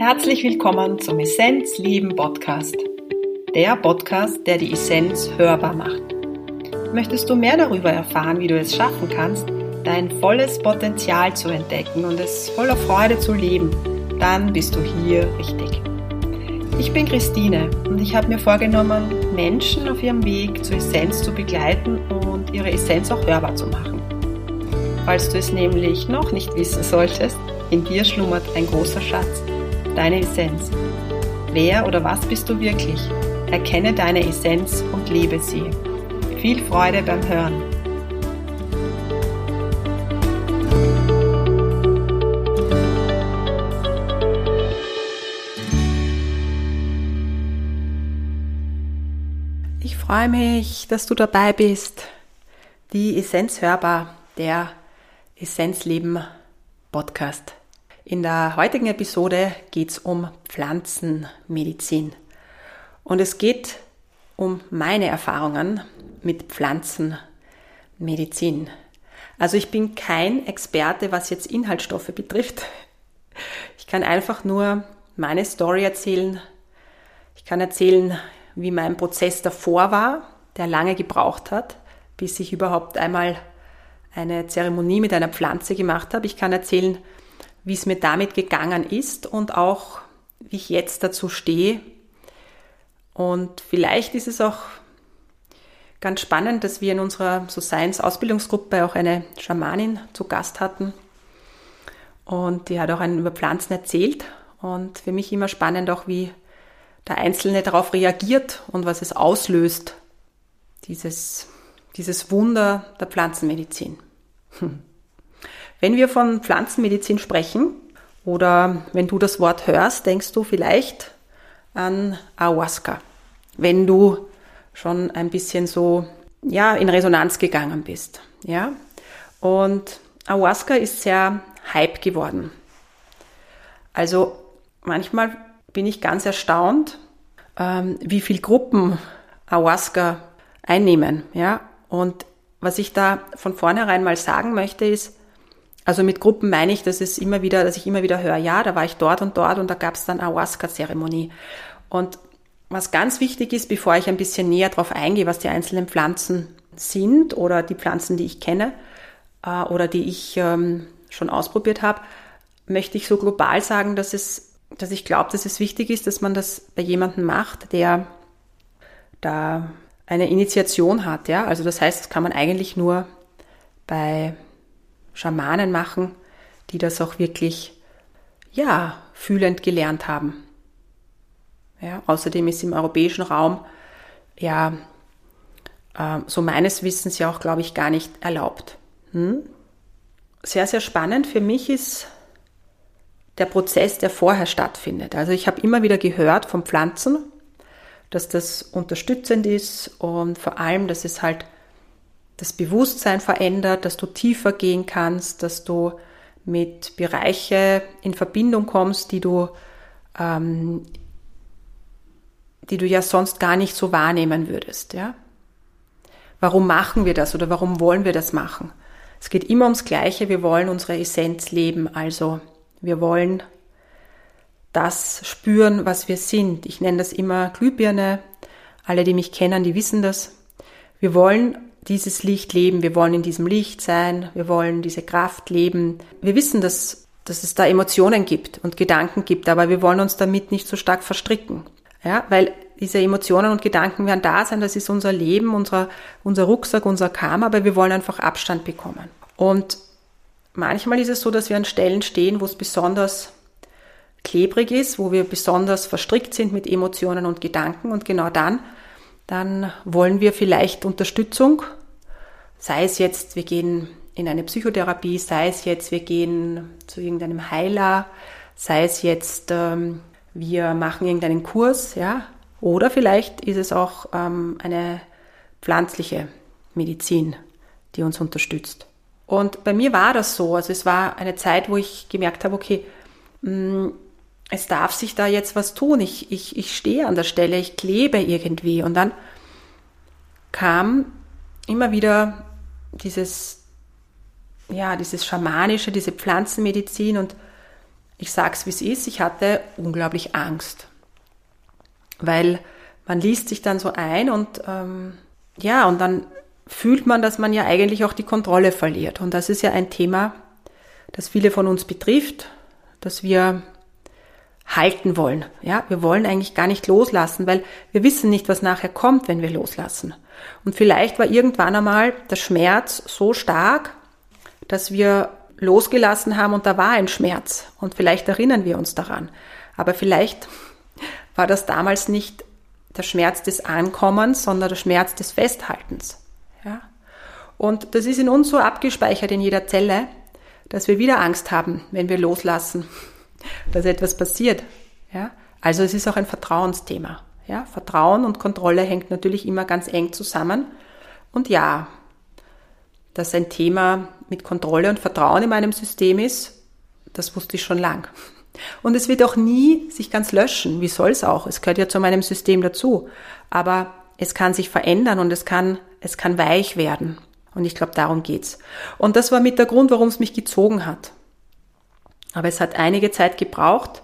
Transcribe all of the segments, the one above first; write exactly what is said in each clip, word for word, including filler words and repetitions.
Herzlich willkommen zum Essenz-Lieben-Podcast, der Podcast, der die Essenz hörbar macht. Möchtest du mehr darüber erfahren, wie du es schaffen kannst, dein volles Potenzial zu entdecken und es voller Freude zu leben, dann bist du hier richtig. Ich bin Christine und ich habe mir vorgenommen, Menschen auf ihrem Weg zur Essenz zu begleiten und ihre Essenz auch hörbar zu machen. Falls du es nämlich noch nicht wissen solltest, in dir schlummert ein großer Schatz, deine Essenz. Wer oder was bist du wirklich? Erkenne deine Essenz und lebe sie. Viel Freude beim Hören. Ich freue mich, dass du dabei bist. Die Essenz hörbar, der Essenz-Lieben-Podcast. In der heutigen Episode geht es um Pflanzenmedizin. Und es geht um meine Erfahrungen mit Pflanzenmedizin. Also ich bin kein Experte, was jetzt Inhaltsstoffe betrifft. Ich kann einfach nur meine Story erzählen. Ich kann erzählen, wie mein Prozess davor war, der lange gebraucht hat, bis ich überhaupt einmal eine Zeremonie mit einer Pflanze gemacht habe. Ich kann erzählen, wie es mir damit gegangen ist und auch, wie ich jetzt dazu stehe. Und vielleicht ist es auch ganz spannend, dass wir in unserer SoSeins-Ausbildungsgruppe auch eine Schamanin zu Gast hatten. Und die hat auch einen über Pflanzen erzählt. Und für mich immer spannend auch, wie der Einzelne darauf reagiert und was es auslöst, dieses, dieses Wunder der Pflanzenmedizin. Hm. Wenn wir von Pflanzenmedizin sprechen oder wenn du das Wort hörst, denkst du vielleicht an Ayahuasca, wenn du schon ein bisschen so ja, in Resonanz gegangen bist. Ja? Und Ayahuasca ist sehr Hype geworden. Also manchmal bin ich ganz erstaunt, wie viele Gruppen Ayahuasca einnehmen. Ja? Und was ich da von vornherein mal sagen möchte ist, also mit Gruppen meine ich, dass es immer wieder, dass ich immer wieder höre, ja, da war ich dort und dort und da gab es dann Ayahuasca-Zeremonie. Und was ganz wichtig ist, bevor ich ein bisschen näher darauf eingehe, was die einzelnen Pflanzen sind oder die Pflanzen, die ich kenne äh, oder die ich ähm, schon ausprobiert habe, möchte ich so global sagen, dass es, dass ich glaube, dass es wichtig ist, dass man das bei jemandem macht, der da eine Initiation hat. Ja? Also das heißt, das kann man eigentlich nur bei Schamanen machen, die das auch wirklich, ja, fühlend gelernt haben. Ja, außerdem ist im europäischen Raum, ja, äh, so meines Wissens ja auch, glaube ich, gar nicht erlaubt. Hm? Sehr, sehr spannend für mich ist der Prozess, der vorher stattfindet. Also ich habe immer wieder gehört von Pflanzen, dass das unterstützend ist und vor allem, dass es halt das Bewusstsein verändert, dass du tiefer gehen kannst, dass du mit Bereiche in Verbindung kommst, die du, ähm, die du ja sonst gar nicht so wahrnehmen würdest. Ja? Warum machen wir das oder warum wollen wir das machen? Es geht immer ums Gleiche, wir wollen unsere Essenz leben, also wir wollen das spüren, was wir sind. Ich nenne das immer Glühbirne, alle, die mich kennen, die wissen das. Wir wollen dieses Licht leben, wir wollen in diesem Licht sein, wir wollen diese Kraft leben. Wir wissen, dass, dass es da Emotionen gibt und Gedanken gibt, aber wir wollen uns damit nicht so stark verstricken. Ja, weil diese Emotionen und Gedanken werden da sein, das ist unser Leben, unser, unser Rucksack, unser Karma, aber wir wollen einfach Abstand bekommen. Und manchmal ist es so, dass wir an Stellen stehen, wo es besonders klebrig ist, wo wir besonders verstrickt sind mit Emotionen und Gedanken und genau dann, dann wollen wir vielleicht Unterstützung, sei es jetzt, wir gehen in eine Psychotherapie, sei es jetzt, wir gehen zu irgendeinem Heiler, sei es jetzt, ähm, wir machen irgendeinen Kurs, ja, oder vielleicht ist es auch ähm, eine pflanzliche Medizin, die uns unterstützt. Und bei mir war das so, also es war eine Zeit, wo ich gemerkt habe, okay, mh, es darf sich da jetzt was tun, ich, ich, ich stehe an der Stelle, ich klebe irgendwie. Und dann kam immer wieder dieses, ja, dieses Schamanische, diese Pflanzenmedizin und Ich sag's, wie es ist, ich hatte unglaublich Angst, weil man liest sich dann so ein und ähm, ja, und dann fühlt man, dass man ja eigentlich auch die Kontrolle verliert. Und das ist ja ein Thema, das viele von uns betrifft, dass wir halten wollen. Ja, wir wollen eigentlich gar nicht loslassen, weil wir wissen nicht, was nachher kommt, wenn wir loslassen. Und vielleicht war irgendwann einmal der Schmerz so stark, dass wir losgelassen haben und da war ein Schmerz. Und vielleicht erinnern wir uns daran. Aber vielleicht war das damals nicht der Schmerz des Ankommens, sondern der Schmerz des Festhaltens. Ja? Und das ist in uns so abgespeichert in jeder Zelle, dass wir wieder Angst haben, wenn wir loslassen, dass etwas passiert. Ja? Also es ist auch ein Vertrauensthema. Ja? Vertrauen und Kontrolle hängt natürlich immer ganz eng zusammen. Und ja, dass ein Thema mit Kontrolle und Vertrauen in meinem System ist, das wusste ich schon lang. Und es wird auch nie sich ganz löschen. Wie soll es auch? Es gehört ja zu meinem System dazu. Aber es kann sich verändern und es kann, es kann weich werden. Und ich glaube, darum geht's. Und das war mit der Grund, warum es mich gezogen hat. Aber es hat einige Zeit gebraucht,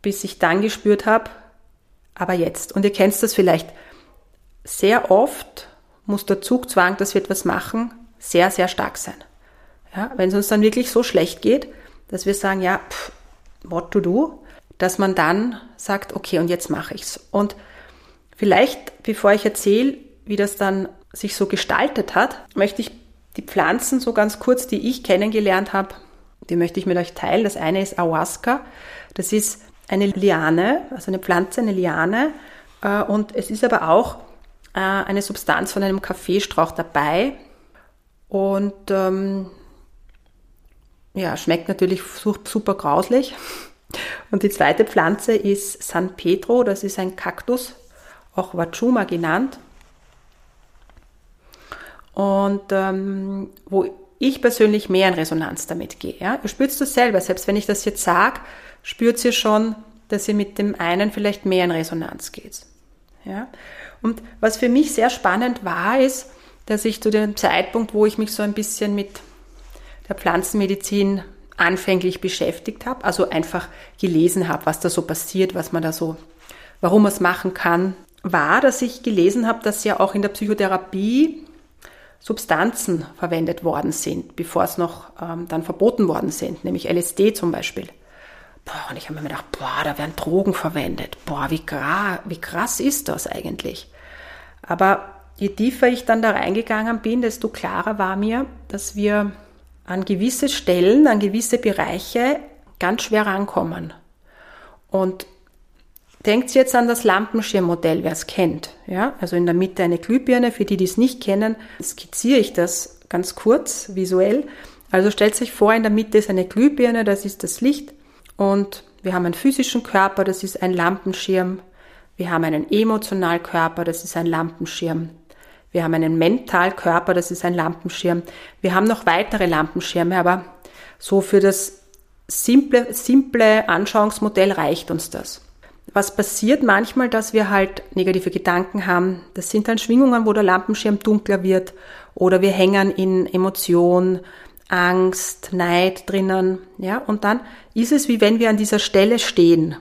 bis ich dann gespürt habe, aber jetzt. Und ihr kennt das vielleicht. Sehr oft muss der Zugzwang, dass wir etwas machen, sehr, sehr stark sein. Ja, wenn es uns dann wirklich so schlecht geht, dass wir sagen, ja, pff, what to do, dass man dann sagt, okay, und jetzt mache ich's. Und vielleicht, bevor ich erzähle, wie das dann sich so gestaltet hat, möchte ich die Pflanzen so ganz kurz, die ich kennengelernt habe, die möchte ich mit euch teilen. Das eine ist Ayahuasca. Das ist eine Liane, also eine Pflanze, eine Liane. Und es ist aber auch eine Substanz von einem Kaffeestrauch dabei. Und ähm, ja, schmeckt natürlich super grauslich. Und die zweite Pflanze ist San Pedro. Das ist ein Kaktus, auch Wachuma genannt. Und ähm, wo ich persönlich mehr in Resonanz damit gehe. Ja? Ihr spürt das selber, selbst wenn ich das jetzt sage, spürt ihr schon, dass ihr mit dem einen vielleicht mehr in Resonanz geht. Ja? Und was für mich sehr spannend war, ist, dass ich zu dem Zeitpunkt, wo ich mich so ein bisschen mit der Pflanzenmedizin anfänglich beschäftigt habe, also einfach gelesen habe, was da so passiert, was man da so, warum man es machen kann, war, dass ich gelesen habe, dass ja auch in der Psychotherapie Substanzen verwendet worden sind, bevor es noch ähm, dann verboten worden sind, nämlich L S D zum Beispiel. Boah, und ich habe mir gedacht, boah, da werden Drogen verwendet. Boah, wie, gra- wie krass ist das eigentlich? Aber je tiefer ich dann da reingegangen bin, desto klarer war mir, dass wir an gewisse Stellen, an gewisse Bereiche ganz schwer rankommen. Und denkt jetzt an das Lampenschirmmodell, wer es kennt. Ja? Also in der Mitte eine Glühbirne, für die, die es nicht kennen, skizziere ich das ganz kurz visuell. Also stellt sich vor, in der Mitte ist eine Glühbirne, das ist das Licht. Und wir haben einen physischen Körper, das ist ein Lampenschirm. Wir haben einen emotionalen Körper, das ist ein Lampenschirm. Wir haben einen Mentalkörper, das ist ein Lampenschirm. Wir haben noch weitere Lampenschirme, aber so für das simple, simple Anschauungsmodell reicht uns das. Was passiert manchmal, dass wir halt negative Gedanken haben? Das sind dann Schwingungen, wo der Lampenschirm dunkler wird oder wir hängen in Emotion, Angst, Neid drinnen. Ja? Und dann ist es, wie wenn wir an dieser Stelle stehen.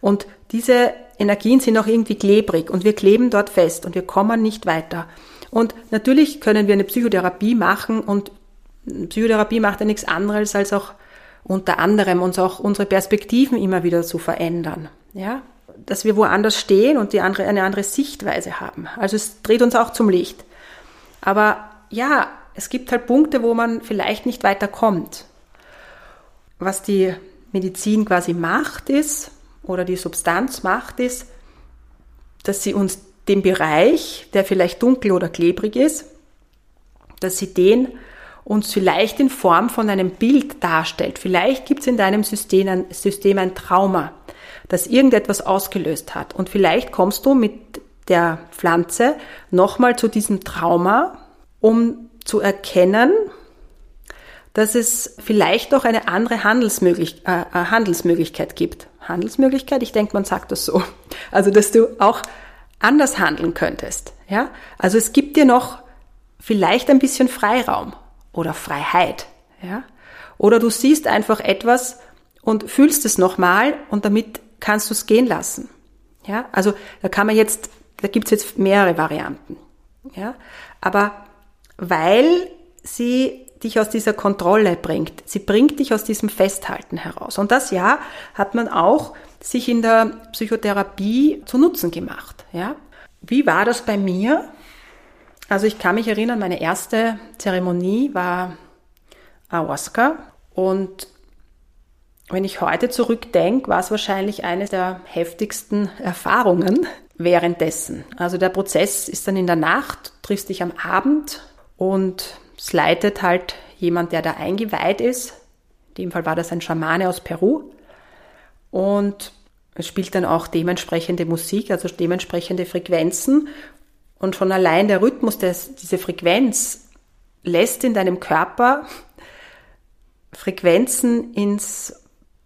Und diese Energien sind auch irgendwie klebrig und wir kleben dort fest und wir kommen nicht weiter. Und natürlich können wir eine Psychotherapie machen und Psychotherapie macht ja nichts anderes, als auch unter anderem uns auch unsere Perspektiven immer wieder zu verändern. Ja? Dass wir woanders stehen und die andere, eine andere Sichtweise haben. Also es dreht uns auch zum Licht. Aber ja, es gibt halt Punkte, wo man vielleicht nicht weiterkommt. Was die Medizin quasi macht ist, oder die Substanz macht, ist, dass sie uns den Bereich, der vielleicht dunkel oder klebrig ist, dass sie den uns vielleicht in Form von einem Bild darstellt. Vielleicht gibt es in deinem System ein, System ein Trauma, das irgendetwas ausgelöst hat. Und vielleicht kommst du mit der Pflanze nochmal zu diesem Trauma, um zu erkennen, dass es vielleicht auch eine andere Handelsmöglich- äh, Handelsmöglichkeit gibt. Handelsmöglichkeit, ich denke, man sagt das so. Also, dass du auch anders handeln könntest. Ja? Also, es gibt dir noch vielleicht ein bisschen Freiraum oder Freiheit. Ja? Oder du siehst einfach etwas, und fühlst es nochmal und damit kannst du es gehen lassen. Ja, also da kann man jetzt, da gibt's jetzt mehrere Varianten. Ja, aber weil sie dich aus dieser Kontrolle bringt, sie bringt dich aus diesem Festhalten heraus. Und das ja hat man auch sich in der Psychotherapie zu Nutzen gemacht. Ja, wie war das bei mir? Also ich kann mich erinnern, meine erste Zeremonie war Ayahuasca und wenn ich heute zurückdenke, war es wahrscheinlich eine der heftigsten Erfahrungen währenddessen. Also der Prozess ist dann in der Nacht, triffst dich am Abend und es leitet halt jemand, der da eingeweiht ist. In dem Fall war das ein Schamane aus Peru. Und es spielt dann auch dementsprechende Musik, also dementsprechende Frequenzen. Und schon allein der Rhythmus, des, diese Frequenz lässt in deinem Körper Frequenzen ins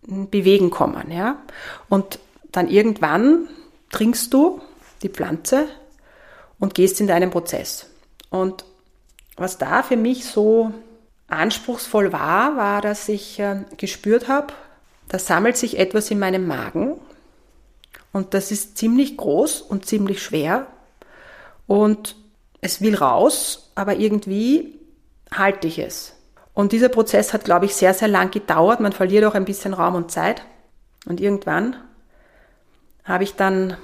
Bewegen kommen, ja. Und dann irgendwann trinkst du die Pflanze und gehst in deinen Prozess. Und was da für mich so anspruchsvoll war, war, dass ich äh, gespürt habe, da sammelt sich etwas in meinem Magen und das ist ziemlich groß und ziemlich schwer und es will raus, aber irgendwie halte ich es. Und dieser Prozess hat, glaube ich, sehr, sehr lang gedauert. Man verliert auch ein bisschen Raum und Zeit. Und irgendwann habe ich dann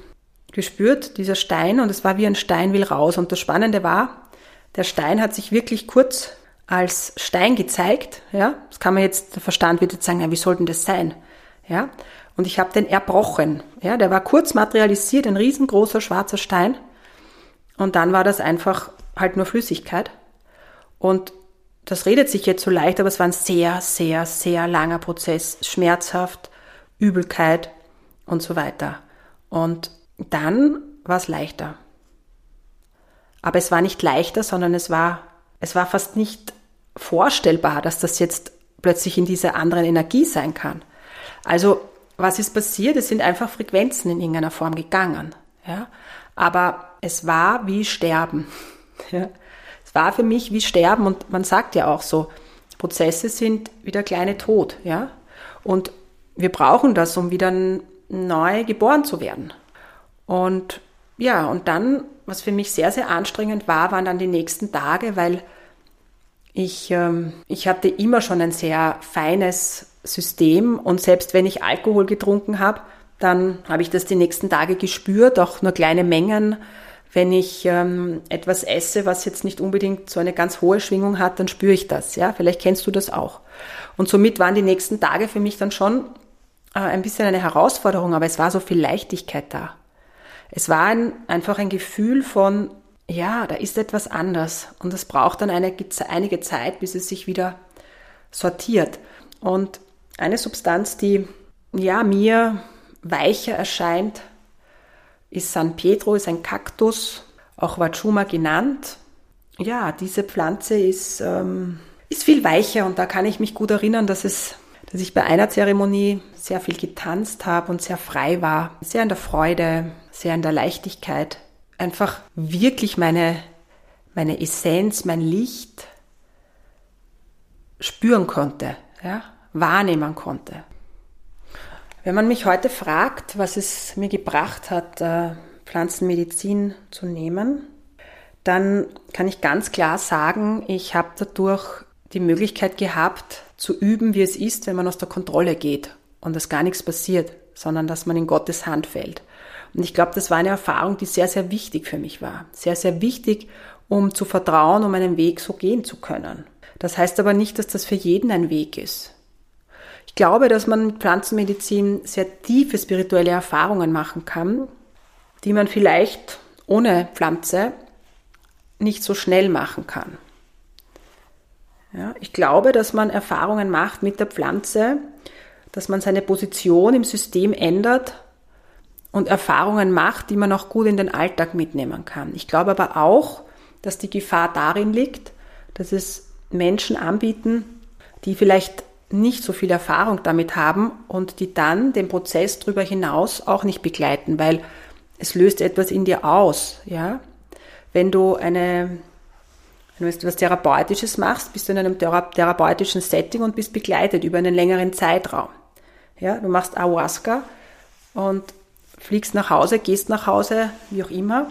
gespürt, dieser Stein, und es war wie ein Stein will raus. Und das Spannende war, der Stein hat sich wirklich kurz als Stein gezeigt. Ja, das kann man jetzt, der Verstand wird jetzt sagen, ja, wie soll denn das sein? Ja, und ich habe den erbrochen. Ja, der war kurz materialisiert, ein riesengroßer schwarzer Stein. Und dann war das einfach halt nur Flüssigkeit. Und das redet sich jetzt so leicht, aber es war ein sehr, sehr, sehr langer Prozess. Schmerzhaft, Übelkeit und so weiter. Und dann war es leichter. Aber es war nicht leichter, sondern es war, es war fast nicht vorstellbar, dass das jetzt plötzlich in dieser anderen Energie sein kann. Also was ist passiert? Es sind einfach Frequenzen in irgendeiner Form gegangen. Ja? Aber es war wie Sterben. Ja? Es war für mich wie Sterben und man sagt ja auch so, Prozesse sind wie der kleine Tod, ja. Und wir brauchen das, um wieder neu geboren zu werden. Und ja, und dann, was für mich sehr, sehr anstrengend war, waren dann die nächsten Tage, weil ich, ähm, ich hatte immer schon ein sehr feines System und selbst wenn ich Alkohol getrunken habe, dann habe ich das die nächsten Tage gespürt, auch nur kleine Mengen. Wenn ich ähm, etwas esse, was jetzt nicht unbedingt so eine ganz hohe Schwingung hat, dann spüre ich das. Ja, vielleicht kennst du das auch. Und somit waren die nächsten Tage für mich dann schon äh, ein bisschen eine Herausforderung, aber es war so viel Leichtigkeit da. Es war ein, einfach ein Gefühl von, ja, da ist etwas anders. Und es braucht dann eine, einige Zeit, bis es sich wieder sortiert. Und eine Substanz, die ja mir weicher erscheint, ist San Pedro, ist ein Kaktus, auch Wachuma genannt. Ja, diese Pflanze ist, ähm, ist viel weicher und da kann ich mich gut erinnern, dass, es, dass ich bei einer Zeremonie sehr viel getanzt habe und sehr frei war. Sehr in der Freude, sehr in der Leichtigkeit. Einfach wirklich meine, meine Essenz, mein Licht spüren konnte, ja? Wahrnehmen konnte. Wenn man mich heute fragt, was es mir gebracht hat, Pflanzenmedizin zu nehmen, dann kann ich ganz klar sagen, ich habe dadurch die Möglichkeit gehabt, zu üben, wie es ist, wenn man aus der Kontrolle geht und dass gar nichts passiert, sondern dass man in Gottes Hand fällt. Und ich glaube, das war eine Erfahrung, die sehr, sehr wichtig für mich war. Sehr, sehr wichtig, um zu vertrauen, um einen Weg so gehen zu können. Das heißt aber nicht, dass das für jeden ein Weg ist. Ich glaube, dass man mit Pflanzenmedizin sehr tiefe spirituelle Erfahrungen machen kann, die man vielleicht ohne Pflanze nicht so schnell machen kann. Ja, ich glaube, dass man Erfahrungen macht mit der Pflanze, dass man seine Position im System ändert und Erfahrungen macht, die man auch gut in den Alltag mitnehmen kann. Ich glaube aber auch, dass die Gefahr darin liegt, dass es Menschen anbieten, die vielleicht nicht so viel Erfahrung damit haben und die dann den Prozess darüber hinaus auch nicht begleiten, weil es löst etwas in dir aus. Ja? Wenn du eine, wenn du etwas Therapeutisches machst, bist du in einem therapeutischen Setting und bist begleitet über einen längeren Zeitraum. Ja, du machst Ayahuasca und fliegst nach Hause, gehst nach Hause, wie auch immer,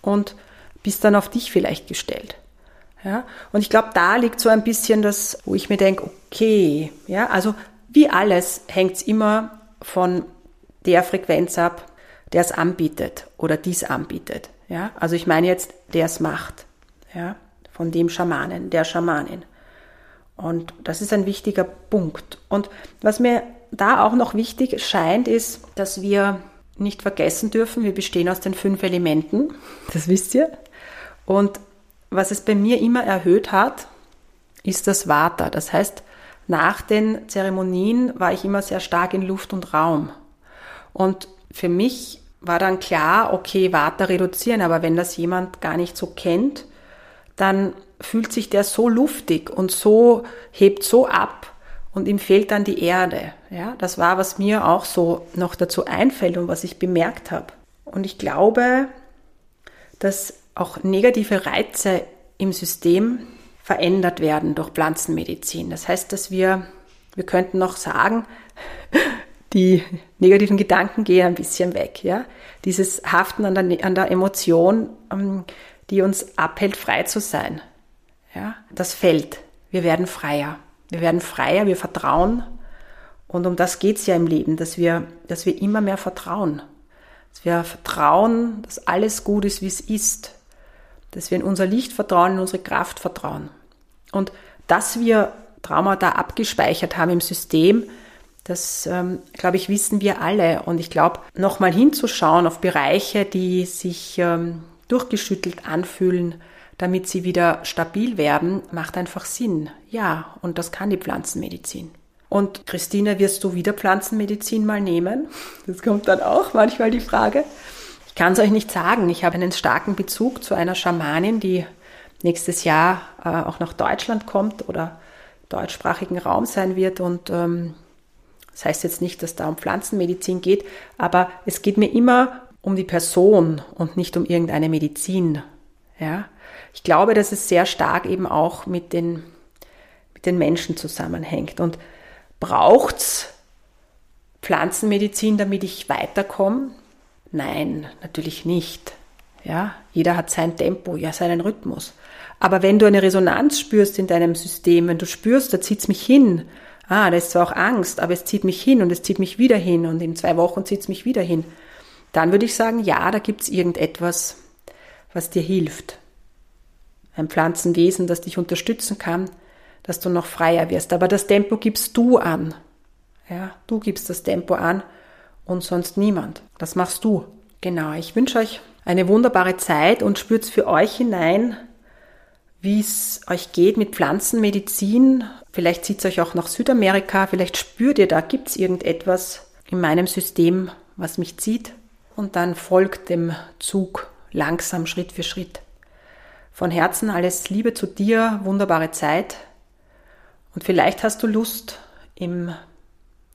und bist dann auf dich vielleicht gestellt. Ja, und ich glaube, da liegt so ein bisschen das, wo ich mir denke, okay, ja, also wie alles hängt's immer von der Frequenz ab, der es anbietet oder dies anbietet. Ja, also ich meine jetzt, der es macht, ja, von dem Schamanen, der Schamanin. Und das ist ein wichtiger Punkt. Und was mir da auch noch wichtig scheint, ist, dass wir nicht vergessen dürfen, wir bestehen aus den fünf Elementen, das wisst ihr. Und was es bei mir immer erhöht hat, ist das Vata. Das heißt, nach den Zeremonien war ich immer sehr stark in Luft und Raum. Und für mich war dann klar, okay, Vata reduzieren, aber wenn das jemand gar nicht so kennt, dann fühlt sich der so luftig und so hebt so ab und ihm fehlt dann die Erde. Ja, das war, was mir auch so noch dazu einfällt und was ich bemerkt habe. Und ich glaube, dass auch negative Reize im System verändert werden durch Pflanzenmedizin. Das heißt, dass wir, wir könnten noch sagen, die negativen Gedanken gehen ein bisschen weg. Ja? Dieses Haften an der, an der Emotion, die uns abhält, frei zu sein. Ja? Das fällt. Wir werden freier. Wir werden freier, wir vertrauen. Und um das geht es ja im Leben, dass wir, dass wir immer mehr vertrauen. Dass wir vertrauen, dass alles gut ist, wie es ist. Dass wir in unser Licht vertrauen, in unsere Kraft vertrauen. Und dass wir Traumata abgespeichert haben im System, das, ähm, glaube ich, wissen wir alle. Und ich glaube, nochmal hinzuschauen auf Bereiche, die sich ähm, durchgeschüttelt anfühlen, damit sie wieder stabil werden, macht einfach Sinn. Ja, und das kann die Pflanzenmedizin. Und Christine, wirst du wieder Pflanzenmedizin mal nehmen? Das kommt dann auch manchmal die Frage. Ich kann es euch nicht sagen. Ich habe einen starken Bezug zu einer Schamanin, die nächstes Jahr äh, auch nach Deutschland kommt oder deutschsprachigen Raum sein wird und ähm, das heißt jetzt nicht, dass da um Pflanzenmedizin geht, aber es geht mir immer um die Person und nicht um irgendeine Medizin. Ja? Ich glaube, dass es sehr stark eben auch mit den, mit den Menschen zusammenhängt. Und braucht es Pflanzenmedizin, damit ich weiterkomme? Nein, natürlich nicht. Ja? Jeder hat sein Tempo, ja, seinen Rhythmus. Aber wenn du eine Resonanz spürst in deinem System, wenn du spürst, da zieht es mich hin, ah, da ist zwar auch Angst, aber es zieht mich hin und es zieht mich wieder hin und in zwei Wochen zieht es mich wieder hin. Dann würde ich sagen, ja, da gibt es irgendetwas, was dir hilft. Ein Pflanzenwesen, das dich unterstützen kann, dass du noch freier wirst. Aber das Tempo gibst du an. Ja, du gibst das Tempo an und sonst niemand. Das machst du. Genau, ich wünsche euch eine wunderbare Zeit und spürt für euch hinein, wie es euch geht mit Pflanzenmedizin. Vielleicht zieht es euch auch nach Südamerika, vielleicht spürt ihr, da gibt es irgendetwas in meinem System, was mich zieht. Und dann folgt dem Zug langsam, Schritt für Schritt. Von Herzen alles Liebe zu dir, wunderbare Zeit. Und vielleicht hast du Lust, im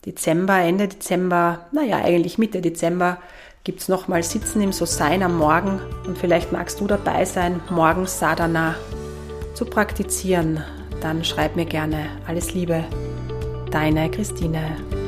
Dezember, Ende Dezember, naja, eigentlich Mitte Dezember, gibt es nochmal Sitzen im SoSein am Morgen. Und vielleicht magst du dabei sein, morgens Sadhana zu praktizieren, dann schreib mir gerne. Alles Liebe, deine Christine.